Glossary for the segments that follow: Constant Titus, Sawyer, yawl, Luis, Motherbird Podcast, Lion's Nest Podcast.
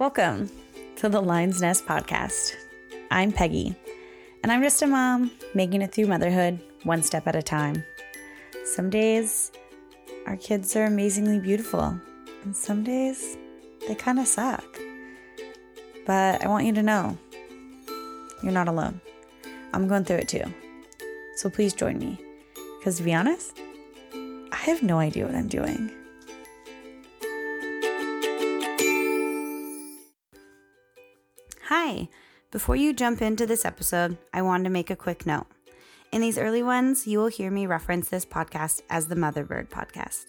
Welcome to the Lion's Nest Podcast. I'm Peggy, and I'm just a mom making it through motherhood one step at a time. Some days our kids are amazingly beautiful, and some days they kind of suck. But I want you to know, you're not alone. I'm going through it too. So please join me, because to be honest, I have no idea what I'm doing. Hi! Before you jump into this episode, I wanted to make a quick note. In these early ones, you will hear me reference this podcast as the Motherbird Podcast,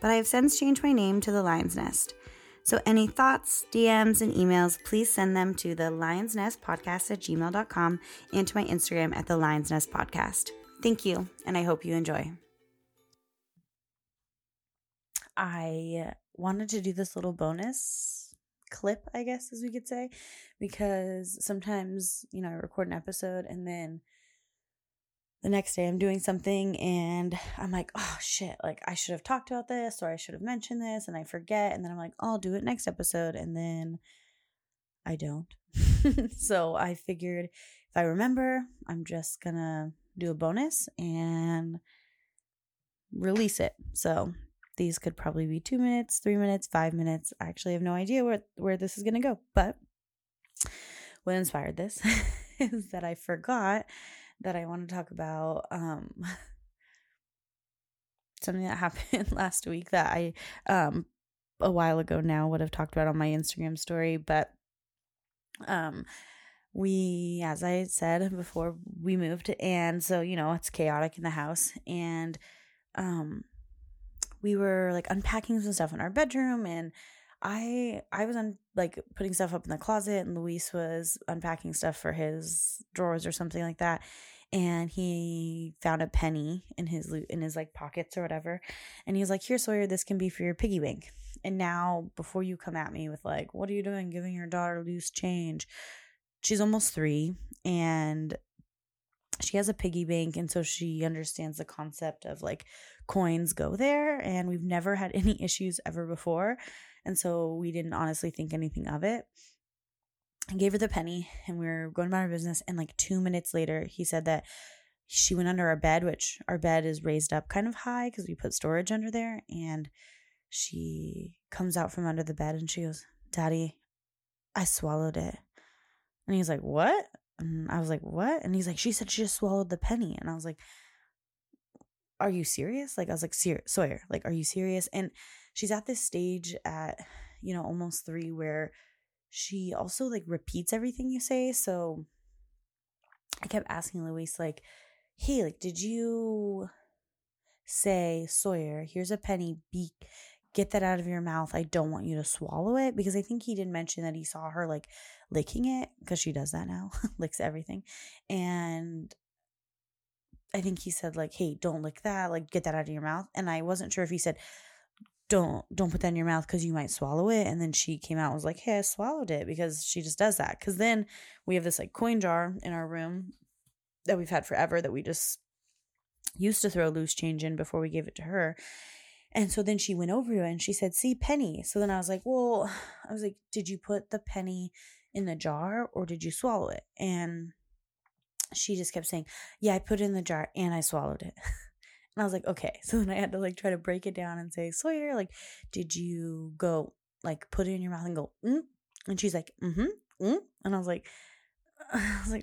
but I have since changed my name to the Lion's Nest. So any thoughts, DMs, and emails, please send them to the lionsnestpodcast@gmail.com and to my Instagram at the Lion's Nest Podcast. Thank you, and I hope you enjoy. I wanted to do this little bonus clip, I guess, as we could say, because sometimes, I record an episode and then the next day I'm doing something and I'm like, oh shit, I should have talked about this or I should have mentioned this, and I forget, and then I'm like, I'll do it next episode, and then I don't. So I figured if I remember, I'm just gonna do a bonus and release it. So these could probably be 2 minutes, 3 minutes, 5 minutes. I actually have no idea where this is gonna go, but what inspired this is that I forgot that I want to talk about something that happened last week that I a while ago now would have talked about on my Instagram story, but we, as I said before, we moved, and so it's chaotic in the house, and we were unpacking some stuff in our bedroom, and I was putting stuff up in the closet, and Luis was unpacking stuff for his drawers or something like that, and he found a penny in his pockets or whatever, and he was like, "Here, Sawyer, this can be for your piggy bank." And now, before you come at me with "What are you doing, giving your daughter loose change?" She's almost 3, and she has a piggy bank, and so she understands the concept of coins go there, and we've never had any issues ever before. And so we didn't honestly think anything of it. I gave her the penny, and we were going about our business. And 2 minutes later, he said that she went under our bed, which our bed is raised up kind of high because we put storage under there. And she comes out from under the bed, and she goes, "Daddy, I swallowed it." And he's like, "What?" And I was like, "What?" And he's like, "She said she just swallowed the penny." And I was like, "Are you serious?" I was like, "Sawyer, are you serious?" And she's at this stage at, almost 3 where she also repeats everything you say. So I kept asking Luis, "Hey, did you say, Sawyer, here's a penny, get that out of your mouth. I don't want you to swallow it." Because I think he did mention that he saw her licking it, because she does that now, licks everything. And I think he said "Hey, don't lick that, get that out of your mouth." And I wasn't sure if he said, don't put that in your mouth because you might swallow it. And then she came out and was like, "Hey, I swallowed it," because she just does that. Because then we have this coin jar in our room that we've had forever that we just used to throw loose change in before we gave it to her. And so then she went over and she said, "See, penny." So then I was like, well, "Did you put the penny in the jar or did you swallow it?" And she just kept saying, "Yeah, I put it in the jar and I swallowed it." And I was like, okay. So then I had to try to break it down and say, "Sawyer, did you go put it in your mouth and go, mm?" And she's like, "Mm-hmm, mm." And I was like,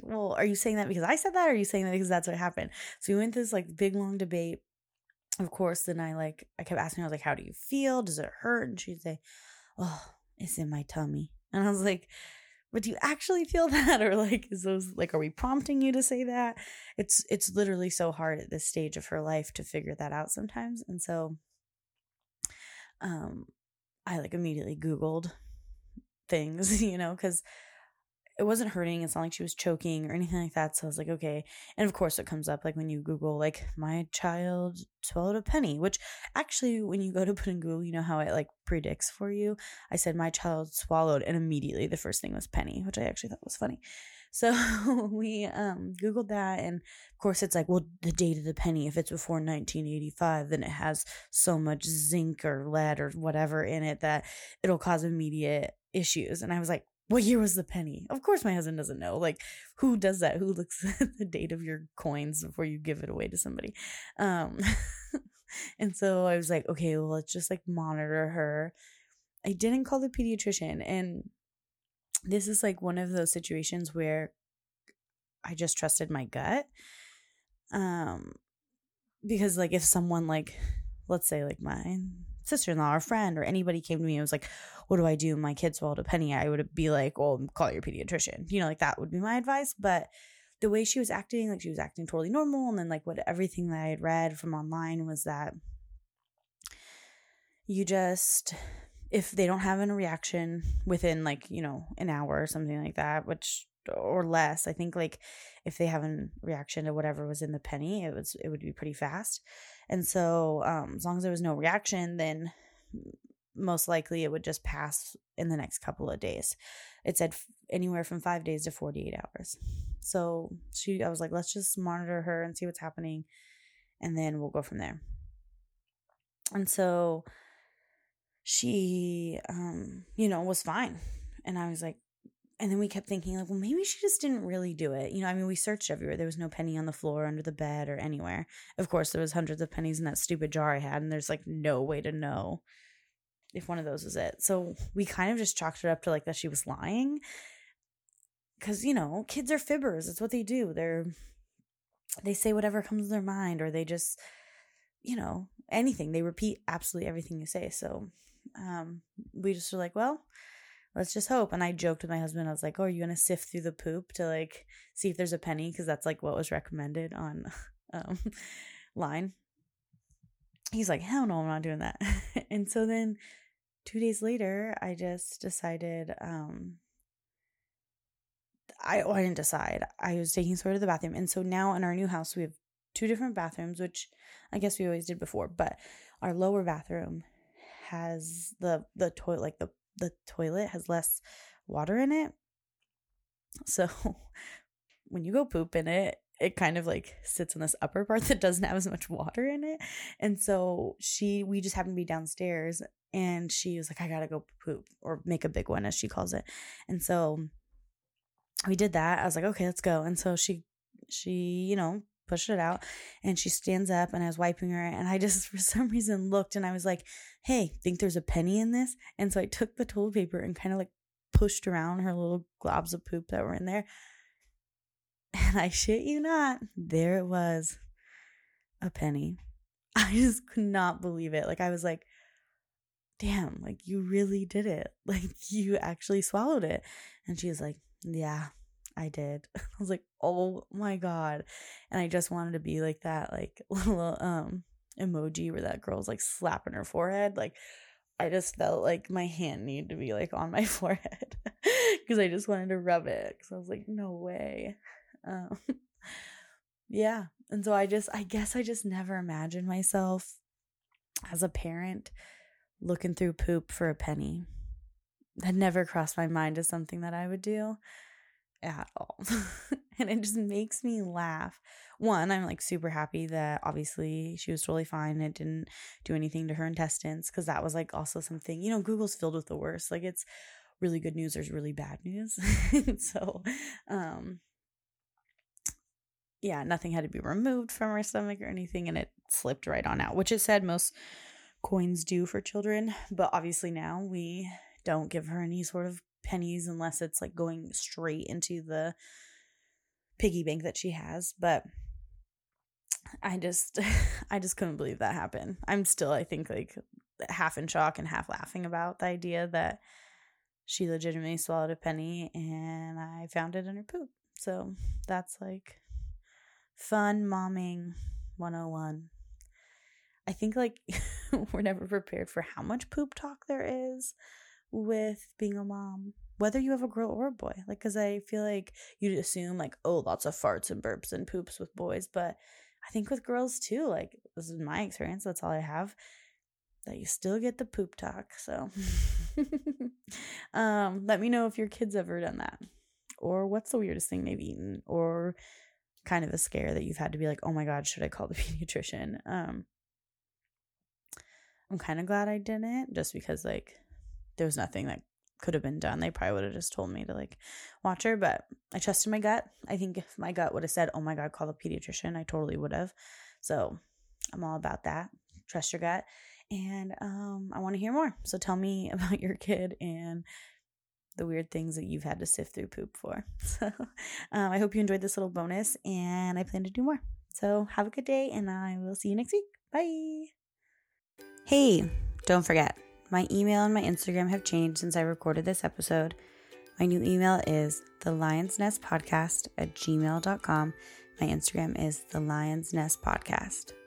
"Well, are you saying that because I said that, or are you saying that because that's what happened?" So we went through this big long debate. Of course, then I kept asking her, "How do you feel? Does it hurt?" And she'd say, "Oh, it's in my tummy." And I was like, "But do you actually feel that? Or is those are we prompting you to say that?" It's literally so hard at this stage of her life to figure that out sometimes. And so I immediately Googled things, because it wasn't hurting. It's not she was choking or anything like that. So I was like, okay. And of course it comes up when you Google "my child swallowed a penny," which actually when you go to put in Google, how it predicts for you. I said "my child swallowed," and immediately the first thing was penny, which I actually thought was funny. So we Googled that, and of course it's the date of the penny, if it's before 1985, then it has so much zinc or lead or whatever in it that it'll cause immediate issues. And I was like, what year was the penny? Of course my husband doesn't know. Like, who does that? Who looks at the date of your coins before you give it away to somebody? And so I was like, okay, well, let's just like monitor her. I didn't call the pediatrician. And this is like one of those situations where I just trusted my gut. Because like if someone like, let's say like my sister-in-law or friend or anybody came to me and was like, what do I do? My kid swallowed a penny. I would be like, well, call your pediatrician. You know, like that would be my advice. But the way she was acting, like she was acting totally normal. And then like what everything that I had read from online was that you just, if they don't have a reaction within like, you know, an hour or something like that, which or less, I think like if they have a reaction to whatever was in the penny, it would be pretty fast. And so as long as there was no reaction, then most likely it would just pass in the next couple of days. It said anywhere from 5 days to 48 hours. So I was like, let's just monitor her and see what's happening. And then we'll go from there. And so she, you know, was fine. And I was like, and then we kept thinking like, well, maybe she just didn't really do it. You know, I mean, we searched everywhere. There was no penny on the floor, under the bed, or anywhere. Of course, there was hundreds of pennies in that stupid jar I had. And there's like no way to know if one of those was it. So we kind of just chalked it up to like that she was lying, because, you know, kids are fibbers. It's what they do. They say whatever comes to their mind, or they just, you know, anything. They repeat absolutely everything you say. So we just were like, well, let's just hope. And I joked with my husband. I was like, oh, are you going to sift through the poop to like see if there's a penny? Because that's like what was recommended on line. He's like, hell no, I'm not doing that. And so then 2 days later, I just decided, I didn't decide. I was taking Sawyer to the bathroom. And so now in our new house, we have two different bathrooms, which I guess we always did before. But our lower bathroom has the toilet, like the toilet has less water in it. So when you go poop in it, it kind of like sits in this upper part that doesn't have as much water in it. And so we just happened to be downstairs, and she was like, I gotta go poop, or make a big one as she calls it. And so we did that. I was like, okay, let's go. And so she, you know, pushed it out, and she stands up, and I was wiping her, and I just for some reason looked, and I was like, hey, think there's a penny in this? And so I took the toilet paper and kind of like pushed around her little globs of poop that were in there. And I shit you not, there it was, a penny. I just could not believe it. Like, I was like, damn, like you really did it. Like you actually swallowed it. And she was like, yeah, I did. I was like, oh my God. And I just wanted to be like that, like little emoji where that girl's like slapping her forehead. Like, I just felt like my hand needed to be like on my forehead because I just wanted to rub it, because I was like, no way. Yeah. And so I guess I just never imagined myself as a parent looking through poop for a penny. That never crossed my mind as something that I would do at all. And it just makes me laugh. One, I'm like super happy that obviously she was totally fine. It didn't do anything to her intestines, because that was like also something, you know, Google's filled with the worst. Like, it's really good news, there's really bad news. So yeah, nothing had to be removed from her stomach or anything, and it slipped right on out, which it said most coins do for children. But obviously now we don't give her any sort of pennies unless it's like going straight into the piggy bank that she has. But I just couldn't believe that happened. I'm still, I think, like half in shock and half laughing about the idea that she legitimately swallowed a penny and I found it in her poop. So that's like fun momming 101. I think like we're never prepared for how much poop talk there is with being a mom, whether you have a girl or a boy. Like, because I feel like you'd assume like, oh, lots of farts and burps and poops with boys, but I think with girls too, like, this is my experience, that's all I have, that you still get the poop talk. So let me know if your kid's ever done that, or what's the weirdest thing they've eaten, or kind of a scare that you've had to be like, oh my God, should I call the pediatrician? I'm kind of glad I didn't, just because like there was nothing that could have been done. They probably would have just told me to like watch her, but I trusted my gut. I think if my gut would have said, oh my God, call the pediatrician, I totally would have. So I'm all about that. Trust your gut. And I want to hear more. So tell me about your kid and the weird things that you've had to sift through poop for. So I hope you enjoyed this little bonus, and I plan to do more. So have a good day, and I will see you next week. Bye. Hey, don't forget, my email and my Instagram have changed since I recorded this episode. My new email is thelionsnestpodcast@gmail.com. My Instagram is thelionsnestpodcast.